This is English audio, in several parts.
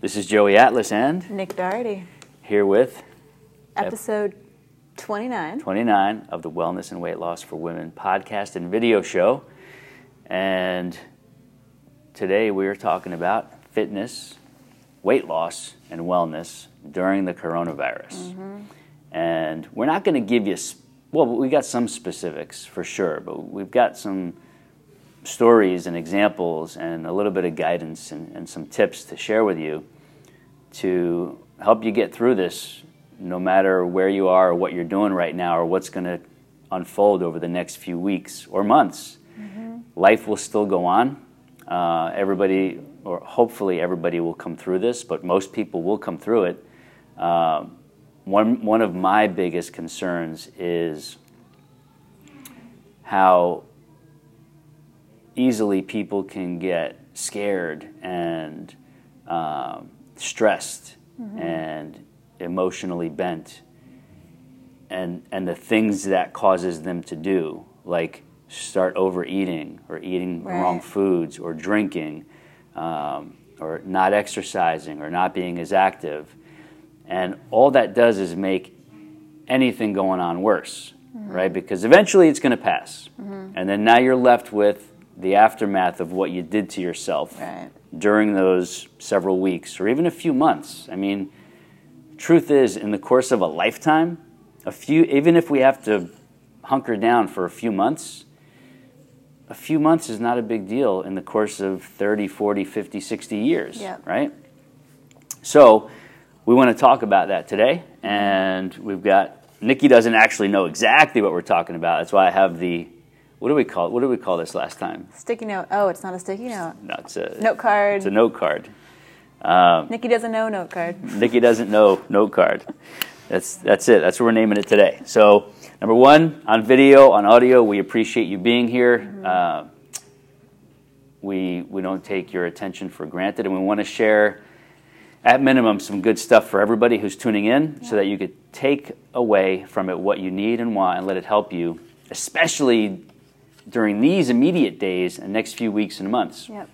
This is Joey Atlas and Nick Doherty. Here with episode 29 of the Wellness and Weight Loss for Women podcast and video show. And today we are talking about fitness, weight loss, and wellness during the coronavirus. Mm-hmm. And we're not going to give you, well, we got some specifics for sure, but we've got some stories and examples and a little bit of guidance and some tips to share with you to help you get through this, no matter where you are or what you're doing right now or what's going to unfold over the next few weeks or months. Mm-hmm. Life will still go on. Everybody, or hopefully everybody, will come through this, but most people will come through it. One of my biggest concerns is how easily people can get scared and stressed, mm-hmm, and emotionally bent, and the things that causes them to do, like start overeating or eating the wrong foods or drinking or not exercising or not being as active. And all that does is make anything going on worse, mm-hmm, right? Because eventually it's going to pass. Mm-hmm. And then now you're left with the aftermath of what you did to yourself during those several weeks or even a few months. I mean, truth is, in the course of a lifetime, even if we have to hunker down for a few months is not a big deal in the course of 30, 40, 50, 60 years, right? So we want to talk about that today. And we've got, Nikki doesn't actually know exactly what we're talking about. That's why I have the, what did we call this last time? Sticky note. Oh, it's not a sticky note. No, it's a note card. It's a note card. Nikki doesn't know note card. Nikki doesn't know note card. That's it. That's what we're naming it today. So number one, on video, on audio, we appreciate you being here. Mm-hmm. We don't take your attention for granted, and we want to share, at minimum, some good stuff for everybody who's tuning in, so that you could take away from it what you need and want, and let it help you, especially during these immediate days and next few weeks and months. Yep.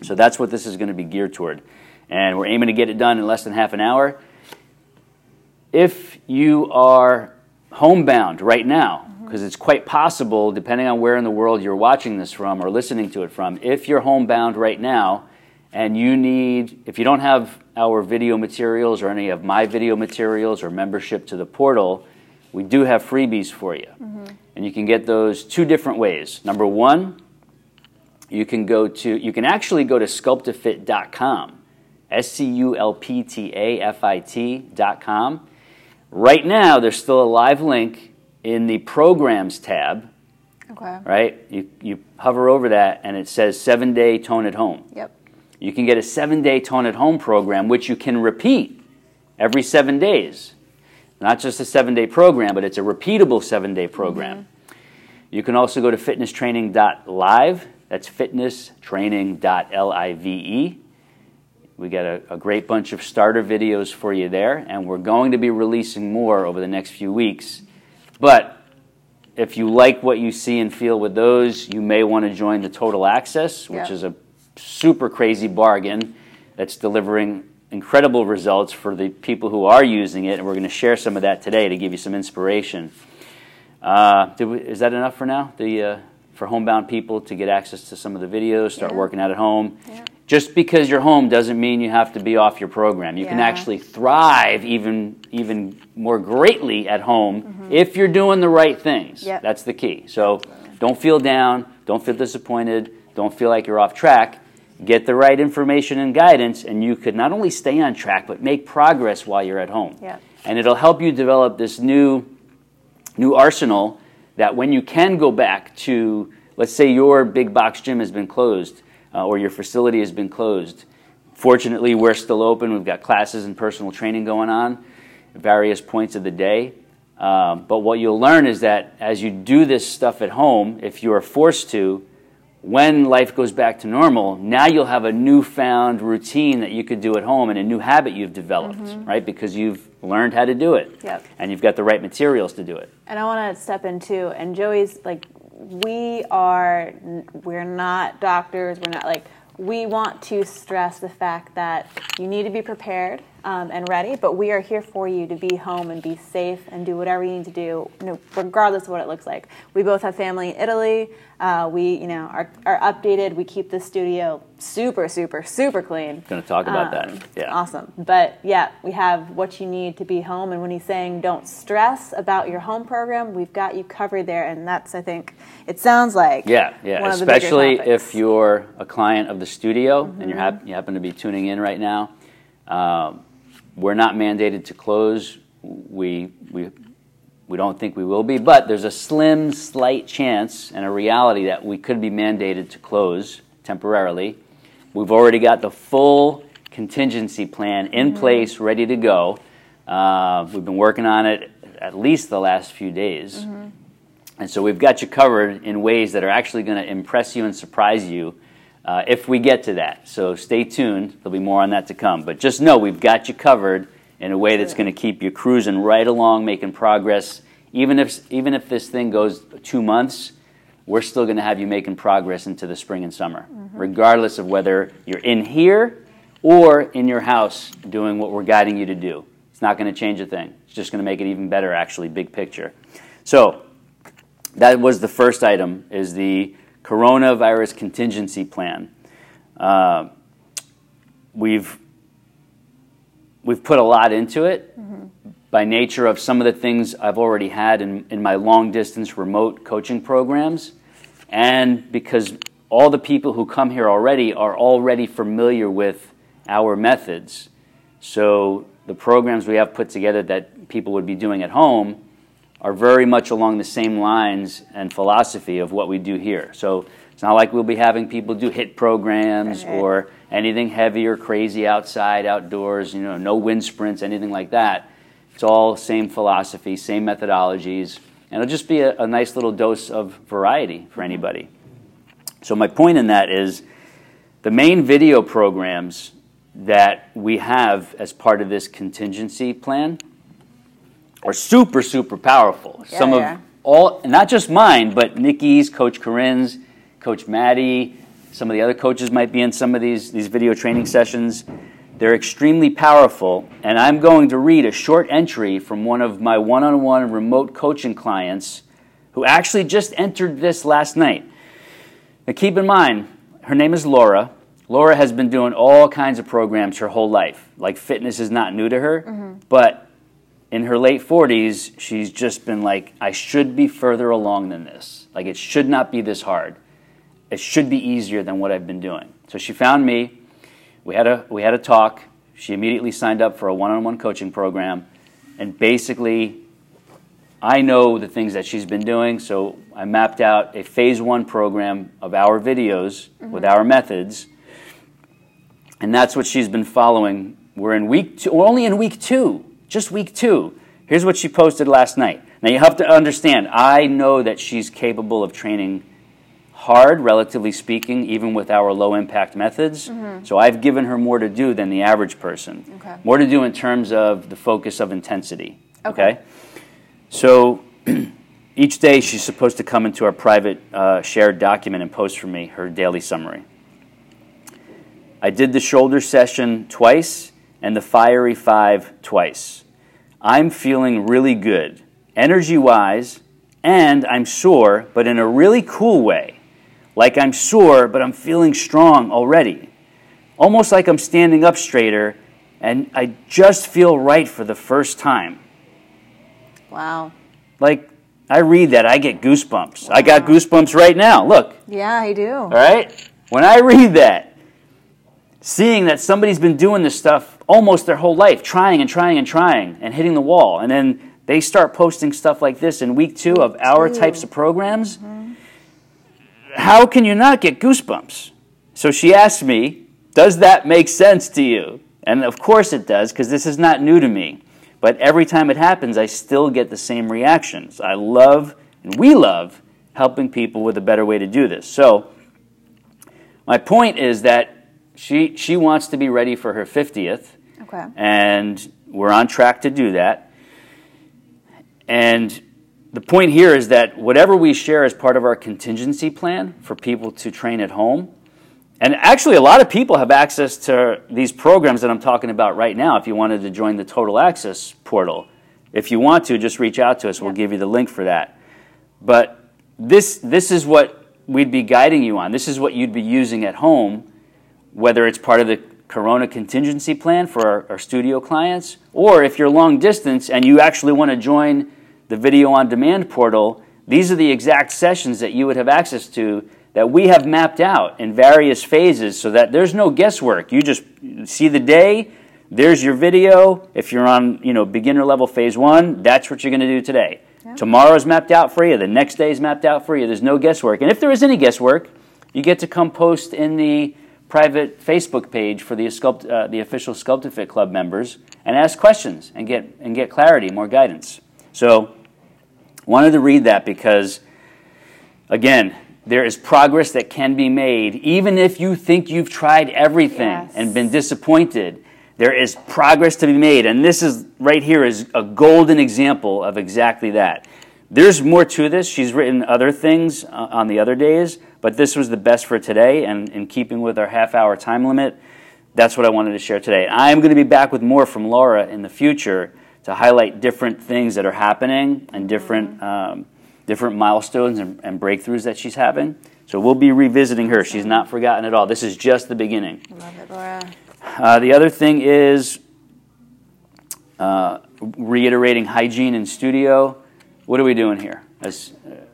So that's what this is going to be geared toward. And we're aiming to get it done in less than half an hour. If you are homebound right now, because it's quite possible, depending on where in the world you're watching this from or listening to it from, if you're homebound right now and you need, if you don't have our video materials or any of my video materials or membership to the portal, we do have freebies for you. Mm-hmm. And you can get those two different ways. Number one, you can actually go to sculptafit.com, SculptAFit.com. Right now, there's still a live link in the Programs tab. Okay. Right? You hover over that, and it says 7-day Tone at Home. Yep. You can get a 7-day Tone at Home program, which you can repeat every 7 days. Not just a 7-day program, but it's a repeatable 7-day program. Mm-hmm. You can also go to fitnesstraining.live. That's fitnesstraining.live. We got a great bunch of starter videos for you there, and we're going to be releasing more over the next few weeks. But if you like what you see and feel with those, you may want to join the Total Access, which is a super crazy bargain that's delivering incredible results for the people who are using it, and we're going to share some of that today to give you some inspiration. Is that enough for now? For homebound people to get access to some of the videos, start working out at home. Yeah. Just because you're home doesn't mean you have to be off your program. You can actually thrive even more greatly at home, mm-hmm, if you're doing the right things. Yep. That's the key. So don't feel down, don't feel disappointed, don't feel like you're off track. Get the right information and guidance, and you could not only stay on track, but make progress while you're at home. Yeah. And it'll help you develop this new arsenal that when you can go back to, let's say your big box gym has been closed or your facility has been closed. Fortunately, we're still open. We've got classes and personal training going on at various points of the day. But what you'll learn is that as you do this stuff at home, if you are forced to, when life goes back to normal, now you'll have a newfound routine that you could do at home and a new habit you've developed, mm-hmm, right? Because you've learned how to do it, and you've got the right materials to do it. And I want to step in too. And Joey's like, we're not doctors. We're not like we want to stress the fact that you need to be prepared and ready, but we are here for you to be home and be safe and do whatever you need to do, you know, regardless of what it looks like. We both have family in Italy. We, you know, are updated. We keep the studio super, super, super clean. Going to talk about that. Yeah. Awesome. But yeah, we have what you need to be home. And when he's saying don't stress about your home program, we've got you covered there. And that's, I think, it sounds like. Yeah, yeah. Especially if you're a client of the studio and you're you happen to be tuning in right now. We're not mandated to close. We don't think we will be, but there's a slim, slight chance and a reality that we could be mandated to close temporarily. We've already got the full contingency plan in place, ready to go. We've been working on it at least the last few days. And so we've got you covered in ways that are actually going to impress you and surprise you. If we get to that. So stay tuned. There'll be more on that to come. But just know we've got you covered in a way that's going to keep you cruising right along, making progress. Even if this thing goes 2 months, we're still going to have you making progress into the spring and summer, regardless of whether you're in here or in your house doing what we're guiding you to do. It's not going to change a thing. It's just going to make it even better, actually, big picture. So that was the first item, is the coronavirus contingency plan. We've put a lot into it by nature of some of the things I've already had in my long-distance remote coaching programs, and because all the people who come here already are already familiar with our methods. So the programs we have put together that people would be doing at home are very much along the same lines and philosophy of what we do here. So it's not like we'll be having people do HIIT programs or anything heavy or crazy outside, outdoors, you know, no wind sprints, anything like that. It's all same philosophy, same methodologies, and it'll just be a nice little dose of variety for anybody. So my point in that is the main video programs that we have as part of this contingency plan are super, super powerful. Yeah, Some of all, not just mine, but Nikki's, Coach Corinne's, Coach Maddie, some of the other coaches might be in some of these video training sessions. They're extremely powerful, and I'm going to read a short entry from one of my one-on-one remote coaching clients who actually just entered this last night. Now keep in mind, her name is Laura. Laura has been doing all kinds of programs her whole life. Like, fitness is not new to her, but in her late 40s, she's just been like, I should be further along than this. Like, it should not be this hard. It should be easier than what I've been doing. So she found me. We had a talk. She immediately signed up for a one-on-one coaching program. And basically, I know the things that she's been doing. So I mapped out a phase one program of our videos with our methods. And that's what she's been following. We're in week two. We're only in week two. Just week two. Here's what she posted last night. Now, you have to understand, I know that she's capable of training hard, relatively speaking, even with our low-impact methods. So I've given her more to do than the average person. More to do in terms of the focus of intensity. Okay? So each day she's supposed to come into our private shared document and post for me her daily summary. I did the shoulder session twice and the fiery five twice. I'm feeling really good, energy-wise, and I'm sore, but in a really cool way. Like, I'm sore, but I'm feeling strong already. Almost like I'm standing up straighter, and I just feel right for the first time. Wow. Like, I read that, I get goosebumps. Wow. I got goosebumps right now, look. Yeah, I do. All right? When I read that, seeing that somebody's been doing this stuff almost their whole life, trying and hitting the wall. And then they start posting stuff like this in week two of our types of programs. How can you not get goosebumps? So she asked me, does that make sense to you? And of course it does, because this is not new to me. But every time it happens, I still get the same reactions. I love, and we love, helping people with a better way to do this. So my point is that She wants to be ready for her 50th, and we're on track to do that. And the point here is that whatever we share as part of our contingency plan for people to train at home, And actually, a lot of people have access to these programs that I'm talking about right now if you wanted to join the Total Access portal. If you want to, just reach out to us. We'll give you the link for that. But this is what we'd be guiding you on. This is what you'd be using at home, whether it's part of the Corona contingency plan for our studio clients, or if you're long distance and you actually want to join the video on demand portal, these are the exact sessions that you would have access to that we have mapped out in various phases so that there's no guesswork. You just see the day, there's your video. If you're on, beginner level phase one, that's what you're going to do today. Yeah. Tomorrow's mapped out for you. The next day's mapped out for you. There's no guesswork. And if there is any guesswork, you get to come post in the private Facebook page for the official SculptAFit Club members and ask questions and get clarity, more guidance. So wanted to read that because, again, there is progress that can be made, even if you think you've tried everything and been disappointed. There is progress to be made, and this is right here is a golden example of exactly that. There's more to this. She's written other things on the other days, but this was the best for today, and in keeping with our half-hour time limit, that's what I wanted to share today. I'm going to be back with more from Laura in the future to highlight different things that are happening and different milestones and breakthroughs that she's having. So we'll be revisiting her. She's not forgotten at all. This is just the beginning. I love it, Laura. The other thing is reiterating hygiene in studio. What are we doing here?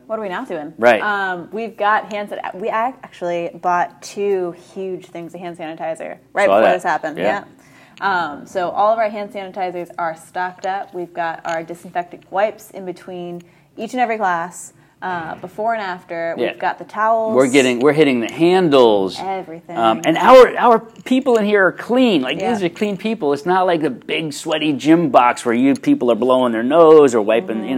What are we not doing? Right. We've got we actually bought two huge things of hand sanitizer right before this happened. Yeah. So all of our hand sanitizers are stocked up. We've got our disinfectant wipes in between each and every class, before and after. Yeah. We've got the towels. We're hitting the handles. Everything. And our people in here are clean. These are clean people. It's not like a big sweaty gym box where people are blowing their nose or wiping,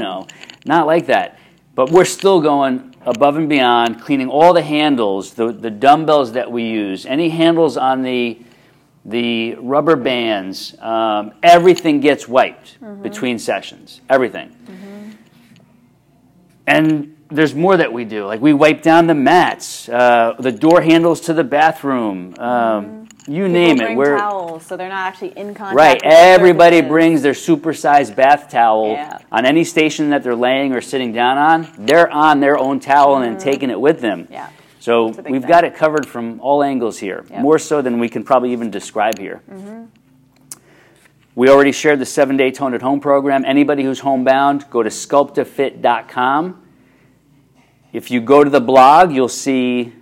not like that. But we're still going above and beyond, cleaning all the handles, the dumbbells that we use, any handles on the rubber bands, everything gets wiped between sessions, everything. And there's more that we do. We wipe down the mats, the door handles to the bathroom, you name it. People bring towels, so they're not actually in contact. Right. Everybody brings their supersized bath towel on any station that they're laying or sitting down on. They're on their own towel and taking it with them. Yeah. So we've got it covered from all angles here, more so than we can probably even describe here. We already shared the 7-day Tone at Home program. Anybody who's homebound, go to sculptafit.com. If you go to the blog, you'll see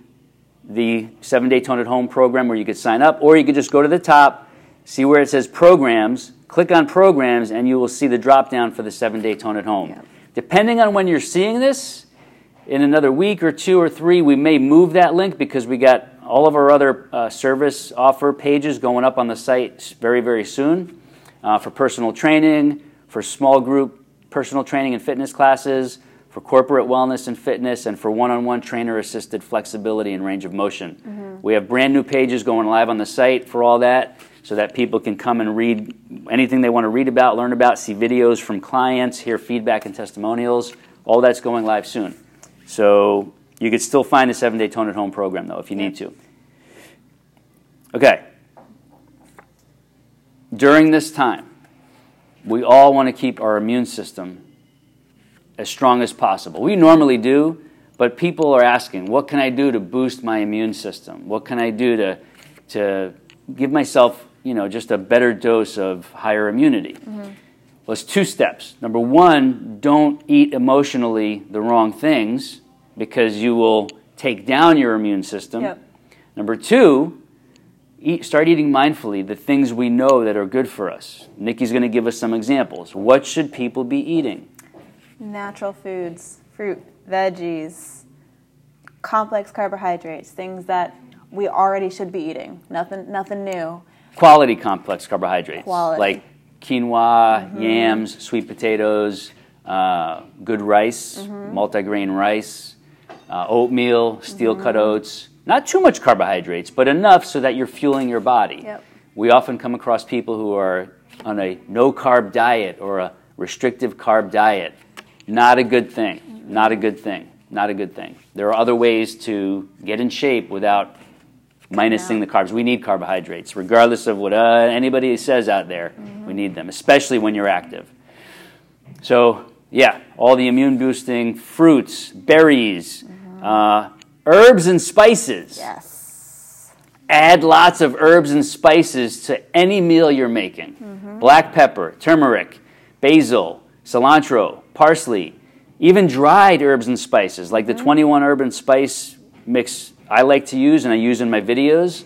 the 7-day Tone at Home program where you could sign up, or you could just go to the top, see where it says programs, click on programs, and you will see the drop-down for the 7-day Tone at Home. Yep. Depending on when you're seeing this, in another week or two or three, we may move that link because we got all of our other service offer pages going up on the site very, very soon. For personal training, for small group personal training and fitness classes, for corporate wellness and fitness, and for one-on-one trainer-assisted flexibility and range of motion. We have brand new pages going live on the site for all that so that people can come and read anything they want to read about, learn about, see videos from clients, hear feedback and testimonials. All that's going live soon. So you could still find the 7-day Tone at Home program, though, if you need to. Okay. During this time, we all want to keep our immune system as strong as possible. We normally do, but people are asking, what can I do to boost my immune system? What can I do to give myself, just a better dose of higher immunity? Well, it's two steps. Number one, don't eat emotionally the wrong things because you will take down your immune system. Number two, start eating mindfully the things we know that are good for us. Nikki's going to give us some examples. What should people be eating? Natural foods, fruit, veggies, complex carbohydrates, things that we already should be eating. Nothing new. Quality complex carbohydrates. Like quinoa, yams, sweet potatoes, good rice, multigrain rice, oatmeal, steel-cut oats. Not too much carbohydrates, but enough so that you're fueling your body. We often come across people who are on a no-carb diet or a restrictive carb diet. Not a good thing. Not a good thing. Not a good thing. There are other ways to get in shape without minusing the carbs. We need carbohydrates, regardless of what anybody says out there. Mm-hmm. We need them, especially when you're active. So, yeah, all the immune-boosting fruits, berries, herbs and spices. Yes. Add lots of herbs and spices to any meal you're making. Mm-hmm. Black pepper, turmeric, basil, cilantro, parsley, even dried herbs and spices, like the 21 herb and spice mix I like to use and I use in my videos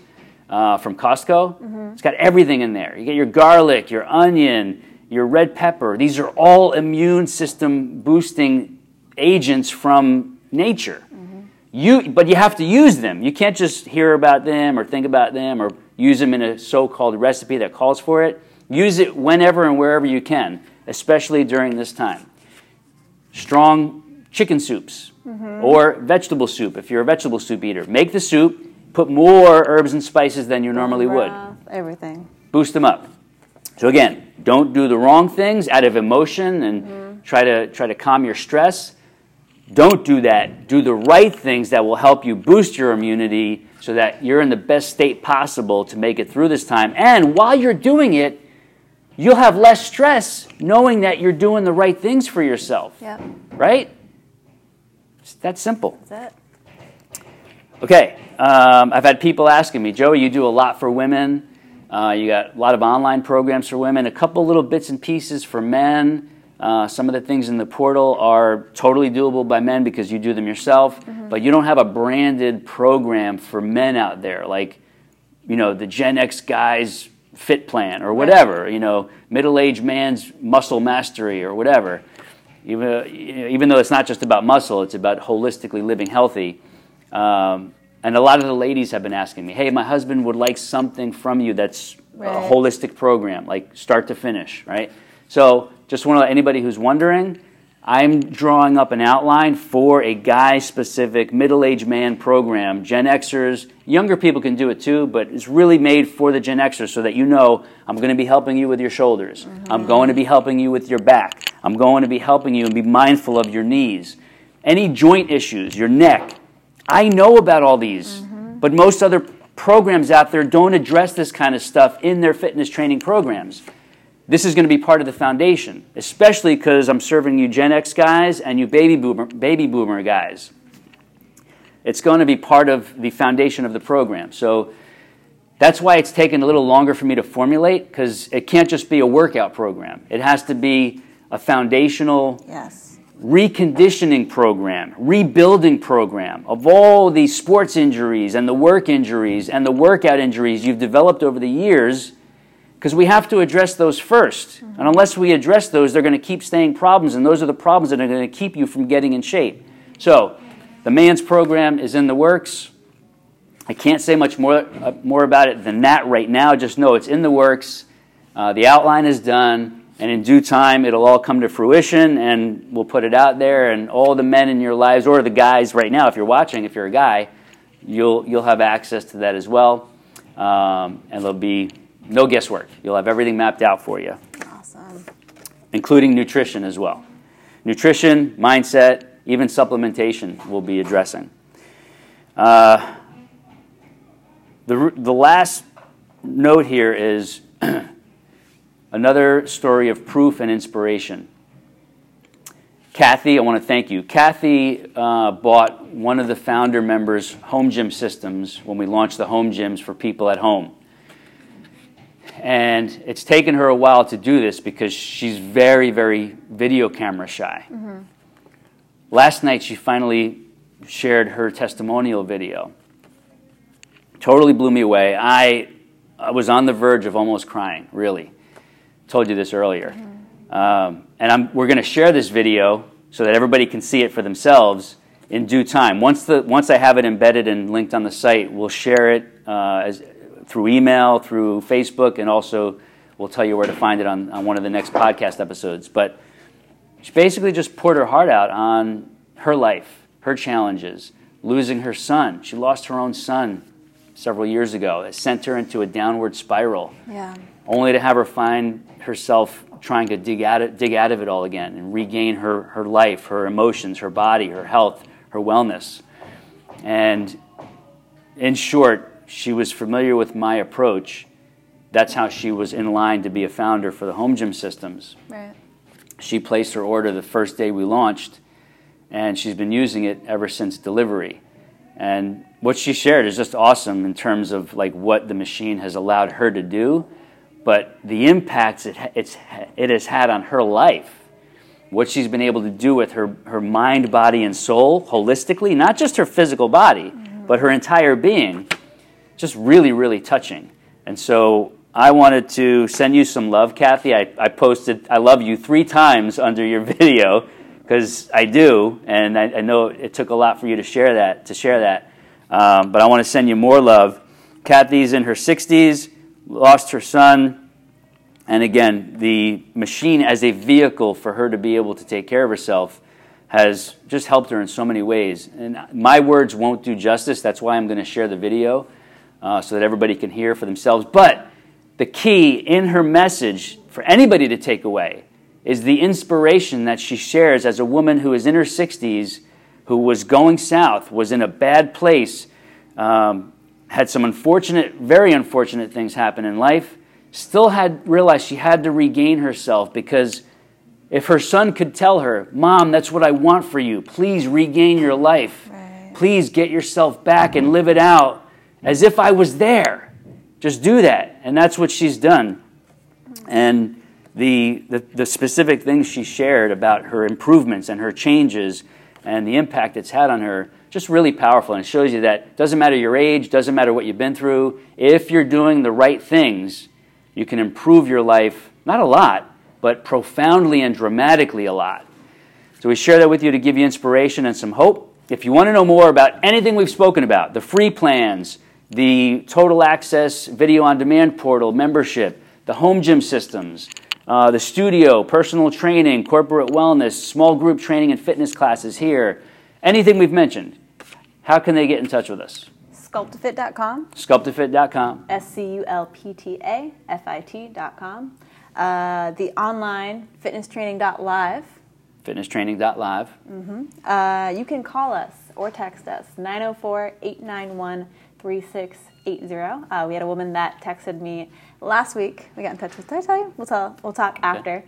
from Costco. Mm-hmm. It's got everything in there. You get your garlic, your onion, your red pepper. These are all immune system boosting agents from nature. Mm-hmm. But you have to use them. You can't just hear about them or think about them or use them in a so-called recipe that calls for it. Use it whenever and wherever you can, especially during this time. Strong chicken soups or vegetable soup if you're a vegetable soup eater. Make the soup, put more herbs and spices than you normally would. Everything. Boost them up. So again, don't do the wrong things out of emotion and try to calm your stress. Don't do that. Do the right things that will help you boost your immunity so that you're in the best state possible to make it through this time. And while you're doing it, you'll have less stress knowing that you're doing the right things for yourself. Yep. Right? It's that simple. That's it. Okay. I've had people asking me, Joey, you do a lot for women. You got a lot of online programs for women, a couple little bits and pieces for men. Some of the things in the portal are totally doable by men because you do them yourself, but you don't have a branded program for men out there, like, you know, the Gen X guys fit plan or whatever, you know, middle-aged man's muscle mastery or whatever. Even though it's not just about muscle, it's about holistically living healthy. And a lot of the ladies have been asking me, hey, my husband would like something from you that's a holistic program, like start to finish, right? So just want to let anybody who's wondering, I'm drawing up an outline for a guy-specific middle-aged man program. Gen Xers, younger people can do it too, but it's really made for the Gen Xers so that you know I'm going to be helping you with your shoulders. I'm going to be helping you with your back. I'm going to be helping you and be mindful of your knees. Any joint issues, your neck. I know about all these, but most other programs out there don't address this kind of stuff in their fitness training programs. This is going to be part of the foundation, especially because I'm serving you Gen X guys and you baby boomer guys. It's going to be part of the foundation of the program. So that's why it's taken a little longer for me to formulate, because it can't just be a workout program. It has to be a foundational reconditioning program, rebuilding program of all the sports injuries and the work injuries and the workout injuries you've developed over the years. Because we have to address those first. And unless we address those, they're going to keep staying problems, and those are the problems that are going to keep you from getting in shape. So the man's program is in the works. I can't say much more about it than that right now. Just know it's in the works. The outline is done, and in due time, it'll all come to fruition, and we'll put it out there, and all the men in your lives, or the guys right now, if you're watching, if you're a guy, you'll have access to that as well, and there'll be no guesswork. You'll have everything mapped out for you. Awesome. Including nutrition as well. Nutrition, mindset, even supplementation we'll be addressing. The last note here is another story of proof and inspiration. Kathy, I want to thank you. Kathy bought one of the founder members' home gym systems when we launched the home gyms for people at home. And it's taken her a while to do this because she's very, very video camera shy. Last night, she finally shared her testimonial video. Totally blew me away. I was on the verge of almost crying, really. Told you this earlier. And we're going to share this video so that everybody can see it for themselves in due time. Once I have it embedded and linked on the site, we'll share it through email, through Facebook, and also we'll tell you where to find it on one of the next podcast episodes. But she basically just poured her heart out on her life, her challenges, losing her son. She lost her own son several years ago. It sent her into a downward spiral, only to have her find herself trying to dig out of it all again and regain her life, her emotions, her body, her health, her wellness. And in short, she was familiar with my approach. That's how she was in line to be a founder for the home gym systems. Right. She placed her order the first day we launched, and she's been using it ever since delivery. And what she shared is just awesome in terms of like what the machine has allowed her to do, but the impacts it has had on her life, what she's been able to do with her mind, body, and soul holistically, not just her physical body, mm-hmm. but her entire being, just really, really touching. And so I wanted to send you some love, Kathy. I posted I love you 3 times under your video because I do, and I know it took a lot for you to share that. But I want to send you more love. Kathy's in her 60s, lost her son, and again, the machine as a vehicle for her to be able to take care of herself has just helped her in so many ways. And my words won't do justice. That's why I'm going to share the video so that everybody can hear for themselves. But the key in her message for anybody to take away is the inspiration that she shares as a woman who is in her 60s, who was going south, was in a bad place, had some unfortunate, very unfortunate things happen in life, still had realized she had to regain herself because if her son could tell her, "Mom, that's what I want for you. Please regain your life. Right. Please get yourself back and live it out as if I was there. Just do that." And that's what she's done. And the specific things she shared about her improvements and her changes and the impact it's had on her, just really powerful. And it shows you that doesn't matter your age, doesn't matter what you've been through. If you're doing the right things, you can improve your life, not a lot, but profoundly and dramatically a lot. So we share that with you to give you inspiration and some hope. If you want to know more about anything we've spoken about, the free plans, the Total Access Video On Demand portal, membership, the home gym systems, the studio, personal training, corporate wellness, small group training and fitness classes here, anything we've mentioned, how can they get in touch with us? SculptAFit.com. SculptAFit.com. SculptAFit.com. The online, fitnesstraining.live. Fitnesstraining.live. Mm-hmm. You can call us or text us, 904-891-3680. We had a woman that texted me last week. We got in touch with. Did I tell you? We'll talk okay. After.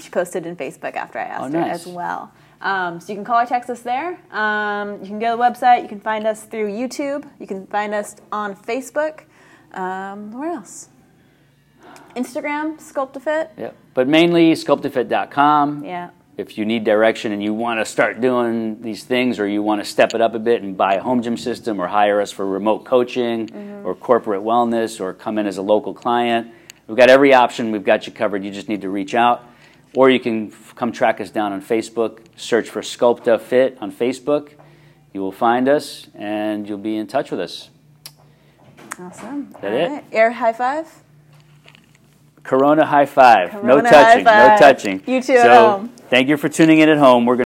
She posted in Facebook after I asked her as well. So you can call or text us there. You can go to the website. You can find us through YouTube. You can find us on Facebook. Where else? Instagram, SculptAFit. Yeah, but mainly SculptAFit.com. Yeah. If you need direction and you want to start doing these things or you want to step it up a bit and buy a home gym system or hire us for remote coaching mm-hmm. or corporate wellness or come in as a local client, we've got every option. We've got you covered. You just need to reach out. Or you can come track us down on Facebook, search for SculptAFit on Facebook. You will find us, and you'll be in touch with us. Awesome. Is that all it? Right. Air high five? Corona high five. Corona no touching. High five. No touching. You too at home. Thank you for tuning in at home. We're